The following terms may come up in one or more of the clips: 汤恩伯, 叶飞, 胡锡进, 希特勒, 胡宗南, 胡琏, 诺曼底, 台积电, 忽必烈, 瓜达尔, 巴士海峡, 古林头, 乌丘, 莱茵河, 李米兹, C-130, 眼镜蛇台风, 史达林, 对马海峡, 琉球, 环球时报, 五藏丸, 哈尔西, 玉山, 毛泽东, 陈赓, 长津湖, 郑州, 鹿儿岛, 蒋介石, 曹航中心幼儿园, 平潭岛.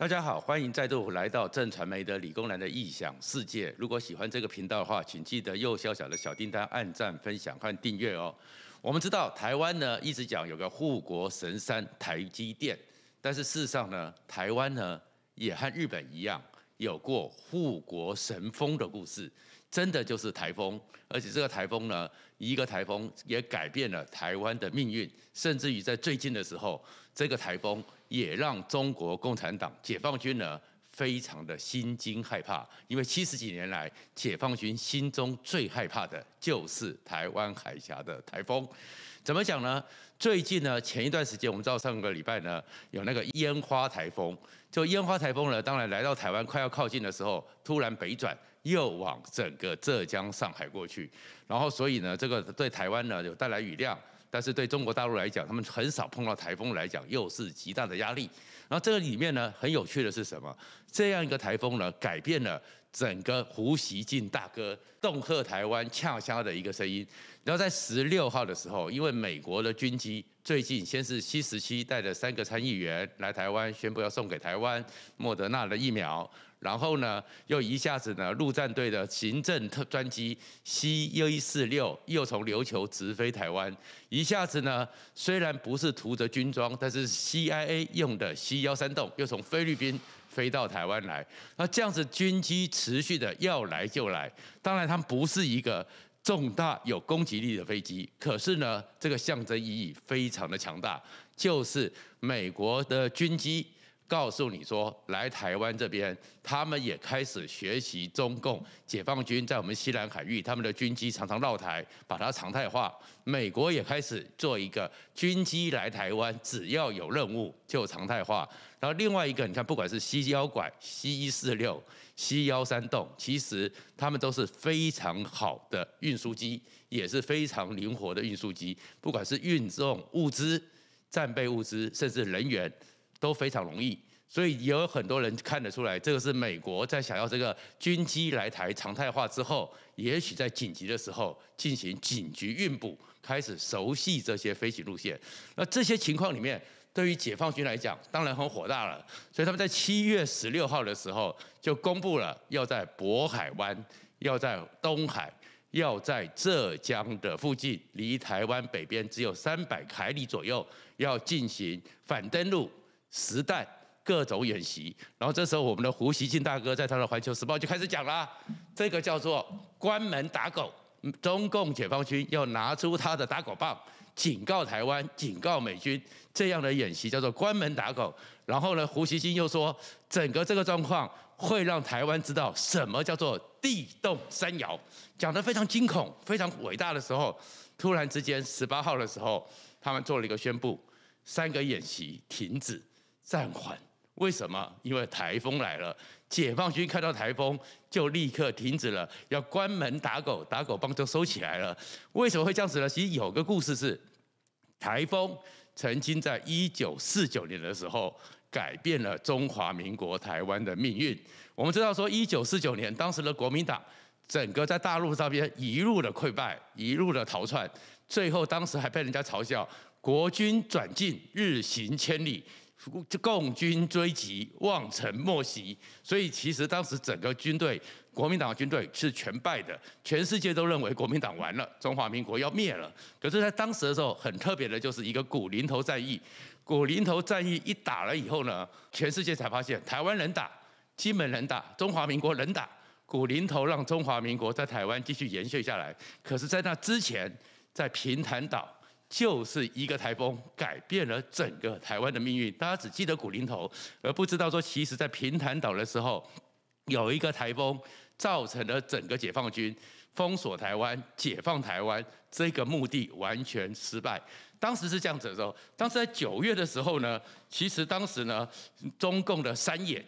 大家好，欢迎再度来到震传媒的理工男的异想世界。如果喜欢这个频道的话，请记得右小小的小订单按赞、分享和订阅哦。我们知道台湾呢一直讲有个护国神山台积电，但是事实上呢，台湾呢也和日本一样有过护国神风的故事，真的就是台风，而且这个台风呢，一个台风也改变了台湾的命运，甚至于在最近的时候，这个台风也让中国共产党解放军呢非常的心惊害怕，因为70几年来，解放军心中最害怕的就是台湾海峡的台风。怎么讲呢？最近呢，前一段时间我们知道上个礼拜呢有那个烟花台风，就烟花台风呢，当然来到台湾快要靠近的时候，突然北转，又往整个浙江、上海过去，然后所以呢，这个对台湾呢有带来雨量，但是对中国大陆来讲，他们很少碰到台风来讲，又是极大的压力。然后这个里面呢，很有趣的是什么？这样一个台风呢，改变了整个胡锡进大哥恫吓台湾呛虾的一个声音，然后在16号的时候，因为美国的军机最近先是C-17带着3个参议员来台湾，宣布要送给台湾莫德纳的疫苗，然后呢又一下子呢陆战队的行政专机 C-146又从琉球直飞台湾，一下子呢虽然不是涂着军装，但是 CIA 用的 C-130又从菲律宾飞到台湾来，那这样子军机持续的要来就来，当然它不是一个重大有攻击力的飞机，可是呢，这个象征意义非常的强大，就是美国的军机告诉你说，来台湾这边，他们也开始学习中共解放军在我们西南海域，他们的军机常常绕台，把它常态化。美国也开始做一个军机来台湾，只要有任务就常态化。然后另外一个，你看，不管是C-1拐、C-146、C-130，其实他们都是非常好的运输机，也是非常灵活的运输机，不管是运送物资、战备物资，甚至人员，都非常容易。所以也有很多人看得出来，这个是美国在想要这个军机来台常态化之后，也许在紧急的时候进行紧急运补，开始熟悉这些飞行路线。那这些情况里面，对于解放军来讲，当然很火大了。所以他们在7月16号的时候就公布了，要在渤海湾、要在东海、要在浙江的附近，离台湾北边只有300海里左右，要进行反登陆、实弹各种演习。然后这时候我们的胡锡进大哥在他的《环球时报》就开始讲啦，这个叫做关门打狗，中共解放军要拿出他的打狗棒，警告台湾，警告美军，这样的演习叫做关门打狗。然后呢，胡锡进又说，整个这个状况会让台湾知道什么叫做地动山摇，讲得非常惊恐、非常伟大的时候，突然之间18号的时候，他们做了一个宣布，3个演习停止暂缓。为什么？因为台风来了，解放军看到台风就立刻停止了，要关门打狗，打狗棒就收起来了。为什么会这样子呢？其实有个故事是，台风曾经在1949年的时候改变了中华民国台湾的命运。我们知道说，1949年当时的国民党整个在大陆上边一路的溃败，一路的逃窜，最后当时还被人家嘲笑，国军转进，日行千里，共军追击，望尘莫及。所以其实当时整个军队，国民党的军队是全败的，全世界都认为国民党完了，中华民国要灭了。可是在当时的时候，很特别的就是一个古林头战役。古林头战役一打了以后呢，全世界才发现，台湾人打，金门人打，中华民国人打，古林头让中华民国在台湾继续延续下来。可是在那之前，在平潭岛就是一个台风改变了整个台湾的命运，大家只记得古林头，而不知道说，其实在平潭岛的时候，有一个台风造成了整个解放军封锁台湾、解放台湾这个目的完全失败。当时是这样子的时候，当时在9月的时候呢，其实当时呢，中共的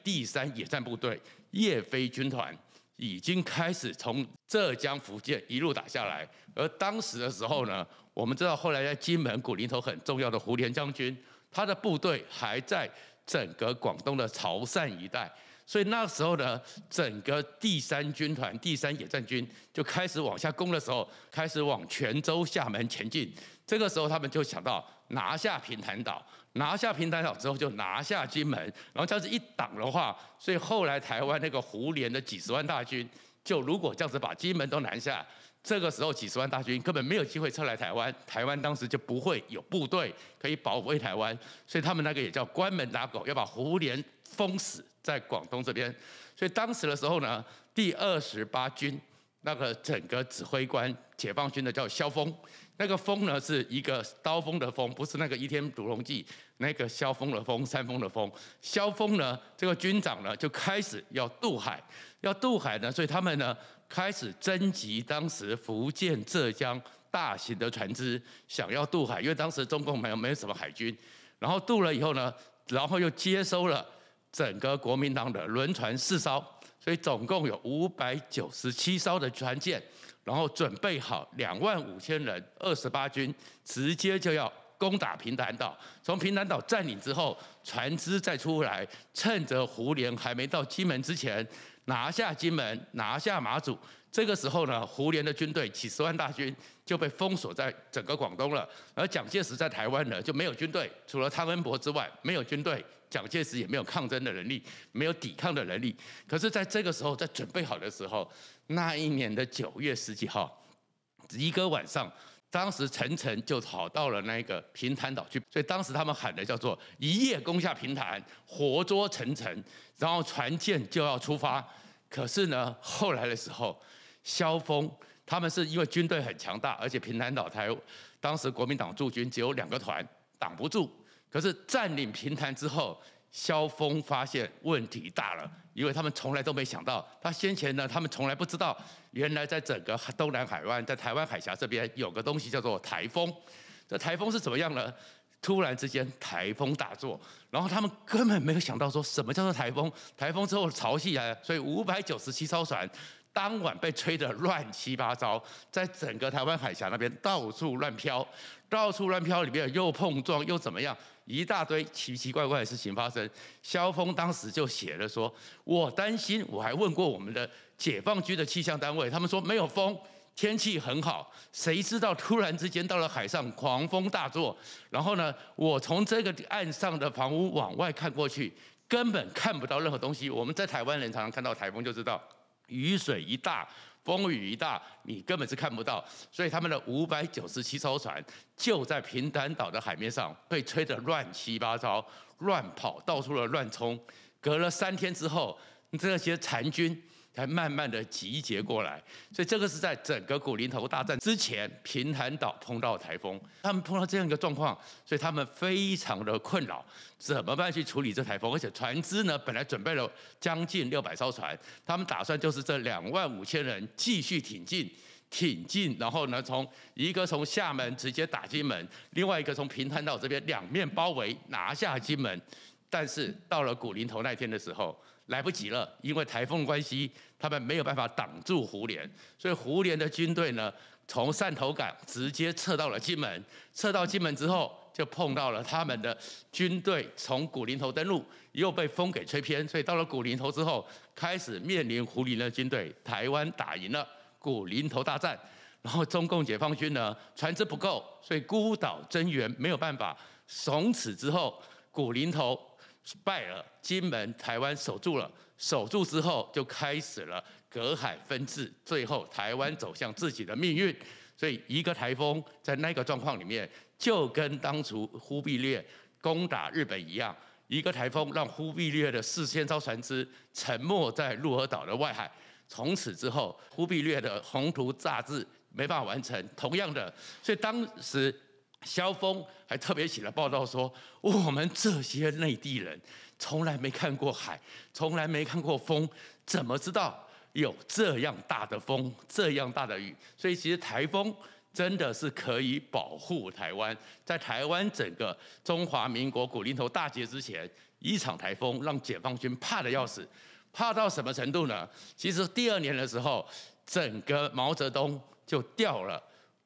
第3野战部队叶飞军团已经开始从浙江、福建一路打下来。而当时的时候呢，我们知道后来在金门古林头很重要的胡琏将军，他的部队还在整个广东的潮汕一带。所以那时候呢，整个第三军团、第三野战军就开始往下攻的时候，开始往泉州、厦门前进。这个时候他们就想到拿下平潭岛，拿下平潭岛之后就拿下金门，然后这样子一挡的话，所以后来台湾那个胡琏的几十万大军，就如果这样子把金门都南下。 这个时候，几十万大军根本没有机会撤来台湾，台湾当时就不会有部队可以保卫台湾，所以他们那个也叫关门打狗，要把胡琏封死在广东这边。所以当时的时候呢，第28军那个整个指挥官，解放军的叫萧峰，那个峰呢是一个刀锋的锋，不是那个《倚天屠龙记》那个萧峰的峰，山峰的峰。萧峰呢，这个军长呢就开始要渡海，要渡海呢，所以他们呢。 开始征集当时福建、浙江大型的船只，想要渡海，因为当时中共没有什么海军。然后渡了以后呢，然后又接收了整个国民党的轮船4艘，所以总共有597艘的船舰，然后准备好25000人，28军直接就要。 攻打平潭岛，从平潭岛占领之后，船只再出来，趁着胡琏还没到金门之前，拿下金门，拿下马祖。这个时候呢，胡琏的军队几十万大军就被封锁在整个广东了，而蒋介石在台湾呢就没有军队，除了汤恩伯之外没有军队，蒋介石也没有抗争的能力，没有抵抗的能力。可是，在这个时候，在准备好的时候，那一年的9月10几号，一个晚上。 当时陈诚就跑到了那个平潭岛去，所以当时他们喊的叫做“一夜攻下平潭，活捉陈诚”，然后船舰就要出发。可是呢，后来的时候，萧峰他们是因为军队很强大，而且平潭岛当时国民党驻军只有2个团，挡不住。可是占领平潭之后，萧峰发现问题大了，因为他们从来都没想到，他先前呢，他们从来不知道。 原来在整个东南海湾，在台湾海峡这边有个东西叫做台风。这台风是怎么样呢？突然之间台风大作，然后他们根本没有想到说什么叫做台风。台风之后潮汐来了，所以597艘船当晚被吹得乱七八糟，在整个台湾海峡那边到处乱飘，到处乱飘里面又碰撞又怎么样？ 一大堆奇奇怪怪的事情发生，萧峰当时就写了说：“我担心，我还问过我们的解放军的气象单位，他们说没有风，天气很好。谁知道突然之间到了海上，狂风大作。然后呢，我从这个岸上的房屋往外看过去，根本看不到任何东西。我们在台湾人常常看到台风就知道，雨水一大。” 风雨一大，你根本是看不到，所以他们的597艘船就在平潭岛的海面上被吹得乱七八糟，乱跑，到处的乱冲。隔了3天之后，这些残军才慢慢的集结过来。所以这个是在整个古林头大战之前，平潭岛碰到台风，他们碰到这样一个状况，所以他们非常的困扰，怎么办去处理这台风？而且船只呢，本来准备了将近600艘船，他们打算就是这25000人继续挺进。 挺进，然后呢，从厦门直接打金门，另外一个从平潭岛这边两面包围拿下金门。但是到了古林头那天的时候，来不及了，因为台风关系，他们没有办法挡住胡琏，所以胡琏的军队呢，从汕头港直接撤到了金门。撤到金门之后，就碰到了他们的军队从古林头登陆，又被风给吹偏，所以到了古林头之后，开始面临胡琏的军队，台湾打赢了。 古林头大战，然后中共解放军呢船只不够，所以孤岛增援没有办法。从此之后，古林头败了，金门、台湾守住了，守住之后就开始了隔海分治，最后台湾走向自己的命运。所以一个台风在那个状况里面，就跟当初忽必烈攻打日本一样，一个台风让忽必烈的4000艘船只沉没在鹿儿岛的外海。 从此之后，忽必烈的宏图大志没办法完成。同样的，所以当时萧峰还特别写了报道说，我们这些内地人从来没看过海，从来没看过风，怎么知道有这样大的风、这样大的雨？所以其实台风。 真的是可以保护台湾。在台湾整个中华民国古林头大捷之前，一场台风让解放军怕得要死，怕到什么程度呢？其实第2年的时候，整个毛泽东就调了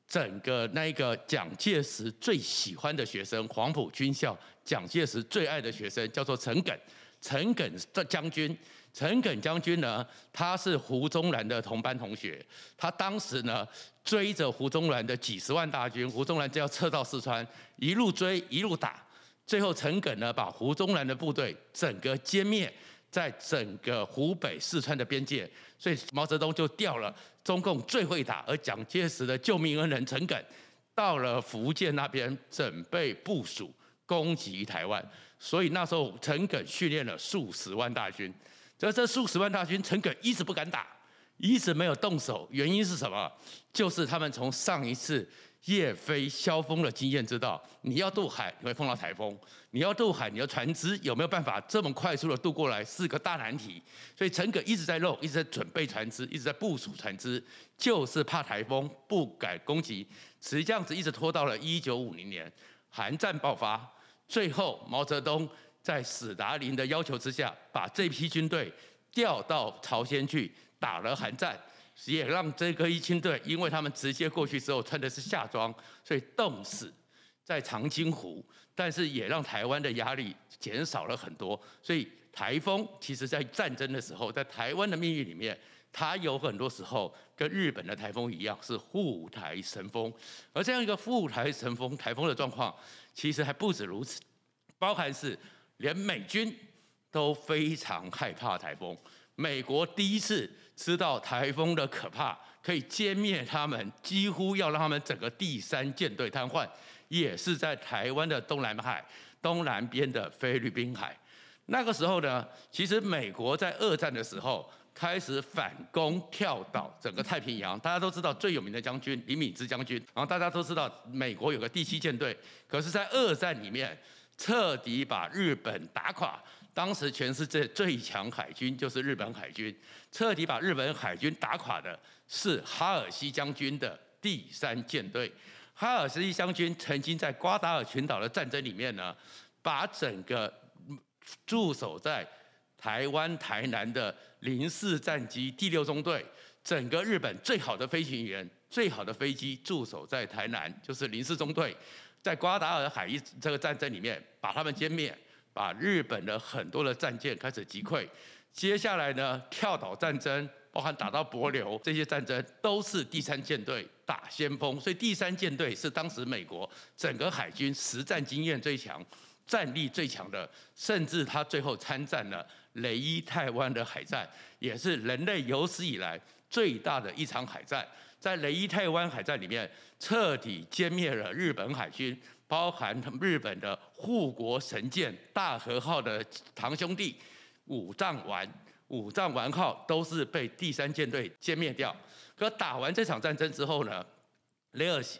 整个那个蒋介石最喜欢的学生，黄埔军校蒋介石最爱的学生叫做陈赓，陈赓将军。陈赓将军呢，他是胡宗南的同班同学，他当时呢追着胡宗南的几十万大军，胡宗南就要撤到四川，一路追一路打，最后陈赓呢把胡宗南的部队整个歼灭。 在整个湖北、四川的边界，所以毛泽东就调了中共最会打而蒋介石的救命恩人陈赓，到了福建那边准备部署攻击台湾。所以那时候陈赓训练了数十万大军，这数十万大军，陈赓一直不敢打，一直没有动手。原因是什么？就是他们从上一次叶飞、萧峰的经验知道，你要渡海你会碰到台风。 你要渡海，你的船只有没有办法这么快速的渡过来，是个大难题。所以陈赓一直在一直在准备船只，一直在部署船只，就是怕台风，不敢攻击。只这样子一直拖到了1950年，韩战爆发，最后毛泽东在史达林的要求之下，把这批军队调到朝鲜去打了韩战，也让这个一军队，因为他们直接过去之后穿的是夏装，所以冻死在长津湖。 但是也让台湾的压力减少了很多，所以台风其实在战争的时候，在台湾的命运里面，它有很多时候跟日本的台风一样是护台神风，而这样一个护台神风台风的状况，其实还不止如此，包含是连美军都非常害怕台风。美国第一次知道台风的可怕，可以歼灭他们，几乎要让他们整个第三舰队瘫痪。 也是在台湾的东南海东南边的菲律宾海，那个时候呢，其实美国在二战的时候开始反攻跳岛整个太平洋。大家都知道最有名的将军李敏之将军，然后大家都知道美国有个第7舰队，可是，在二战里面彻底把日本打垮。当时全世界最强海军就是日本海军，彻底把日本海军打垮的是哈尔西将军的第3舰队。 哈尔西将军曾经在瓜达尔群岛的战争里面呢，把整个驻守在台湾台南的04战机第6中队，整个日本最好的飞行员、最好的飞机驻守在台南，就是04中队，在瓜达尔海这个战争里面把他们歼灭，把日本的很多的战舰开始击溃。接下来呢，跳岛战争。 包含打到帛琉这些战争都是第3舰队打先锋，所以第3舰队是当时美国整个海军实战经验最强、战力最强的，甚至他最后参战了雷伊泰湾的海战，也是人类有史以来最大的一场海战。在雷伊泰湾海战里面，彻底歼灭了日本海军，包含日本的护国神舰大和号的堂兄弟五藏丸。 五藏丸号都是被第3舰队歼灭掉。可打完这场战争之后呢，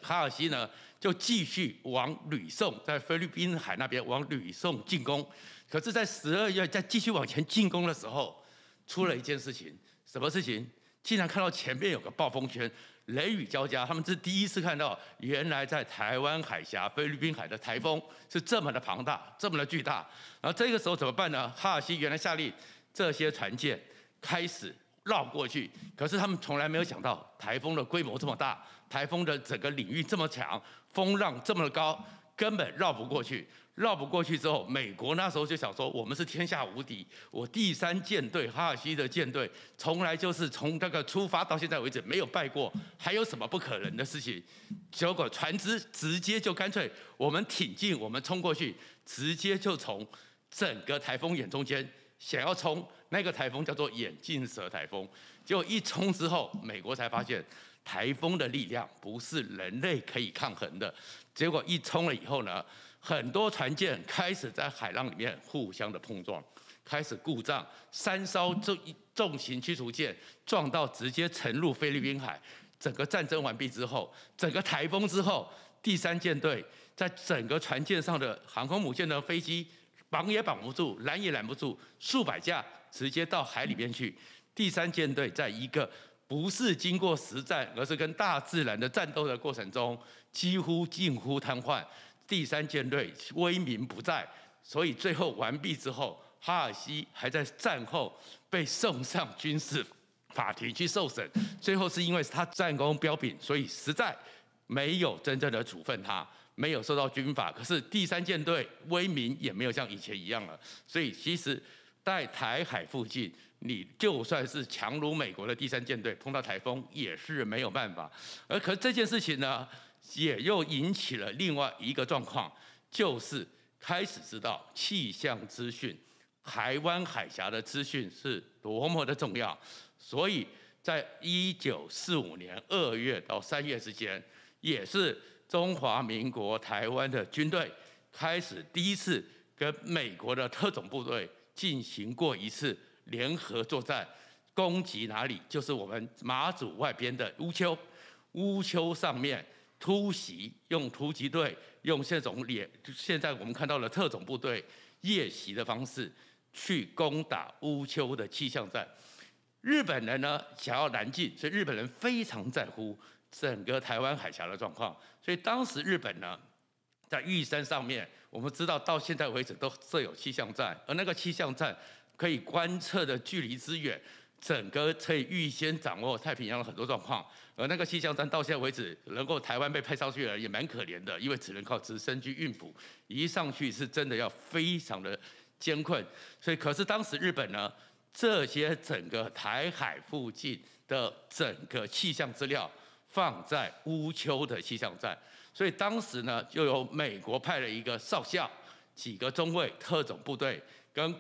哈尔西呢就继续往吕宋，在菲律宾海那边往吕宋进攻。可是，在12月再继续往前进攻的时候，出了一件事情，什么事情？竟然看到前面有个暴风圈，雷雨交加。他们是第一次看到，原来在台湾海峡、菲律宾海的台风是这么的庞大，这么的巨大。然后这个时候怎么办呢？哈尔西原来下令。 这些船舰开始绕过去，可是他们从来没有想到台风的规模这么大，台风的整个领域这么强，风浪这么高，根本绕不过去。绕不过去之后，美国那时候就想说，我们是天下无敌。我第3舰队哈尔西的舰队，从来就是从那个出发到现在为止没有败过，还有什么不可能的事情？结果船只直接就干脆，我们挺进，我们冲过去，直接就从整个台风眼中间。 想要冲那个台风叫做眼镜蛇台风，结果一冲之后，美国才发现台风的力量不是人类可以抗衡的。结果一冲了以后呢，很多船舰开始在海浪里面互相的碰撞，开始故障，3艘重型驱逐舰撞到直接沉入菲律宾海。整个战争完毕之后，整个台风之后，第3舰队在整个船舰上的航空母舰的飞机。 绑也绑不住，拦也拦不住，数百架直接到海里面去。第3舰队在一个不是经过实战，而是跟大自然的战斗的过程中，几乎近乎瘫痪。第3舰队威名不在，所以最后完毕之后，哈尔西还在战后被送上军事法庭去受审。最后是因为他战功彪炳，所以实在没有真正的处分他。 没有受到军法，可是第3舰队威名也没有像以前一样了。所以其实在台海附近，你就算是强如美国的第三舰队，碰到台风也是没有办法。而可这件事情呢，也又引起了另外一个状况，就是开始知道气象资讯、台湾海峡的资讯是多么的重要。所以在1945年2月到3月之间，也是中华民国台湾的军队开始第一次跟美国的特种部队进行过一次联合作战，攻击哪里？就是我们马祖外边的乌丘，乌丘上面突袭，用突击队，用这种现在我们看到的特种部队夜袭的方式去攻打乌丘的气象站。日本人呢想要南进，所以日本人非常在乎整个台湾海峡的状况，所以当时日本呢，在玉山上面，我们知道到现在为止都设有气象站，而那个气象站可以观测的距离之远，整个可以预先掌握太平洋的很多状况。而那个气象站到现在为止，能够台湾被派上去的人也蛮可怜的，因为只能靠直升机运补，一上去是真的要非常的艰困。所以，可是当时日本呢，这些整个台海附近的整个气象资料放在乌丘的气象站。所以当时呢，就由美国派了一个少校、几个中尉、特种部队跟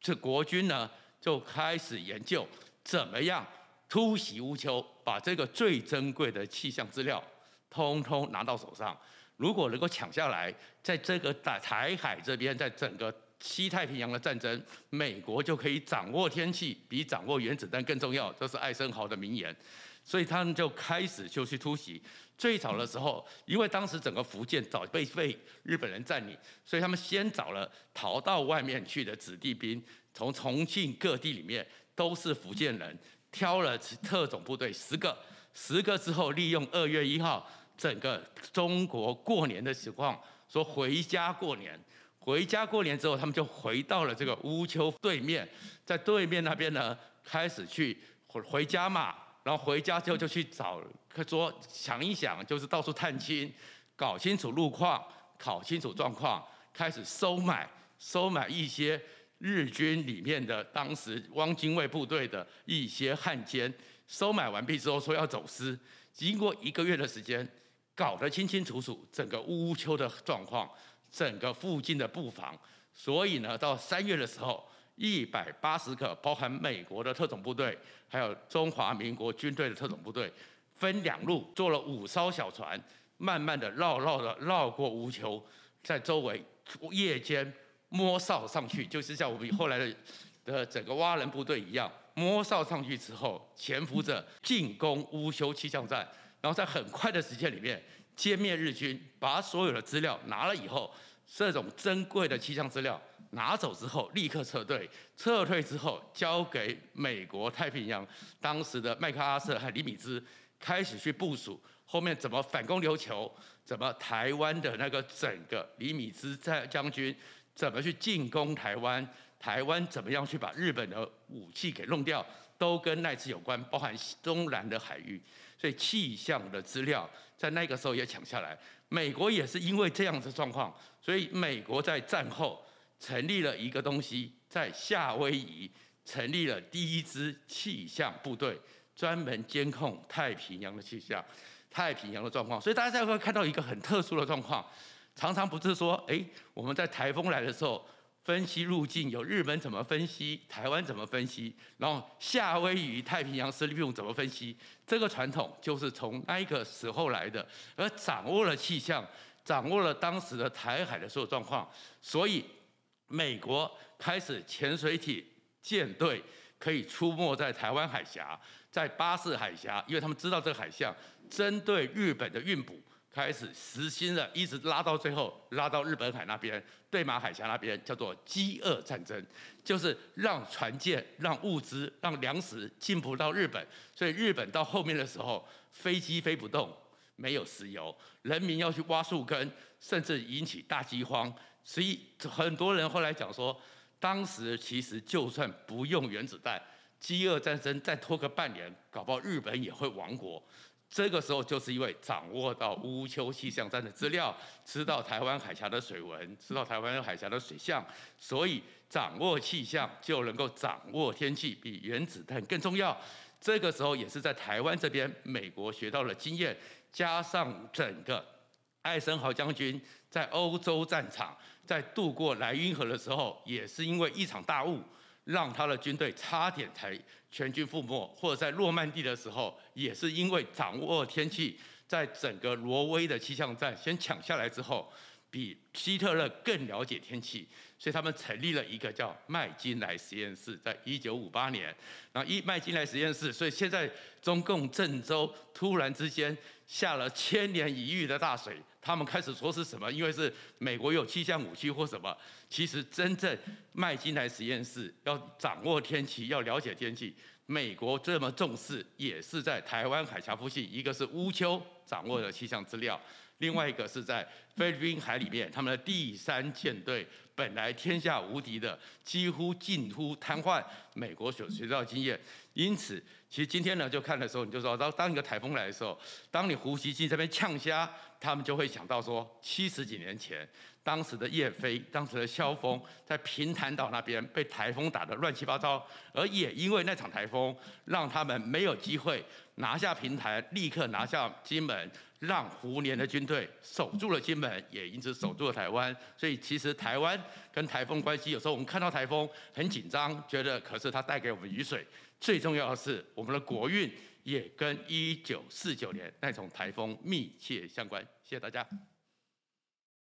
这国军呢，就开始研究怎么样突袭乌丘，把这个最珍贵的气象资料通通拿到手上。如果能够抢下来，在这个台海这边，在整个西太平洋的战争，美国就可以掌握天气，比掌握原子弹更重要。这是艾森豪的名言。所以他们就开始就去突袭。最早的时候，因为当时整个福建早被日本人占领，所以他们先找了逃到外面去的子弟兵，从重庆各地里面都是福建人，挑了特种部队10个之后，利用2月1号整个中国过年的情况，说回家过年。回家过年之后，他们就回到了这个乌丘对面，在对面那边呢开始去回家嘛。然后回家之后就去找，说想一想，就是到处探亲，搞清楚路况，搞清楚状况，开始收买一些日军里面的当时汪精卫部队的一些汉奸。收买完毕之后说要走私，经过1个月的时间，搞得清清楚楚整个乌丘的状况，整个附近的布防。所以呢，到3月的时候，180个包含美国的特种部队，还有中华民国军队的特种部队，分2路做了5艘小船，慢慢的绕过乌丘，在周围夜间摸哨上去，就是像我们后来的整个蛙人部队一样，摸哨上去之后，潜伏着进攻乌丘气象站，然后在很快的时间里面歼灭日军，把所有的资料拿了以后，这种珍贵的气象资料拿走之后，立刻撤退。撤退之后，交给美国太平洋当时的麦克阿瑟和李米兹开始去部署后面怎么反攻琉球，怎么台湾的那个整个李米兹将军怎么去进攻台湾，台湾怎么样去把日本的武器给弄掉，都跟那次有关，包含东南的海域。所以气象的资料在那个时候也抢下来。美国也是因为这样的状况，所以美国在战后成立了一个东西，在夏威夷成立了第一支气象部队，专门监控太平洋的气象、太平洋的状况。所以大家会看到一个很特殊的状况，常常不是说，我们在台风来的时候分析路径，有日本怎么分析，台湾怎么分析，然后夏威夷、太平洋司令部怎么分析，这个传统就是从那个时候来的，而掌握了气象，掌握了当时的台海的所有状况，所以美国开始潜水艇、舰队可以出没在台湾海峡，在巴士海峡，因为他们知道这个海象，针对日本的运补开始实行了，一直拉到最后，拉到日本海那边、对马海峡那边，叫做饥饿战争，就是让船舰、让物资、让粮食进不到日本，所以日本到后面的时候，飞机飞不动，没有石油，人民要去挖树根，甚至引起大饥荒。所以很多人后来讲说，当时其实就算不用原子弹，饥饿战争再拖个半年，搞不好日本也会亡国。这个时候，就是因为掌握到乌丘气象站的资料，知道台湾海峡的水文，知道台湾海峡的水象，所以掌握气象就能够掌握天气，比原子弹更重要。这个时候也是在台湾这边，美国学到了经验，加上整个艾森豪将军在欧洲战场，在渡过莱茵河的时候，也是因为一场大雾，让他的军队差点才全军覆没，或者在诺曼底的时候，也是因为掌握天气，在整个挪威的气象站先抢下来之后，比希特勒更了解天气，所以他们成立了一个叫麦金莱实验室，在1958年。然后麦金莱实验室，所以现在中共郑州突然之间下了1000年一遇的大水，他们开始说是什么？因为是美国有气象武器或什么。其实真正麦金莱实验室要掌握天气，要了解天气，美国这么重视，也是在台湾海峡附近，一个是乌丘掌握了气象资料。另外一个是在菲律宾海里面，他们的第三舰队本来天下无敌的，几乎近乎瘫痪。美国所学到的经验，因此，其实今天呢，就看的时候，你就说，当一个台风来的时候，当你胡锡进这边呛虾，他们就会想到说，70几年前，当时的叶飞、当时的萧峰在平潭岛那边被台风打得乱七八糟，而也因为那场台风，让他们没有机会拿下平潭，立刻拿下金门。让胡琏的军队守住了金门，也因此守住了台湾。所以其实台湾跟台风关系，有时候我们看到台风很紧张，觉得可是它带给我们雨水。最重要的是，我们的国运也跟1949年那场台风密切相关。谢谢大家。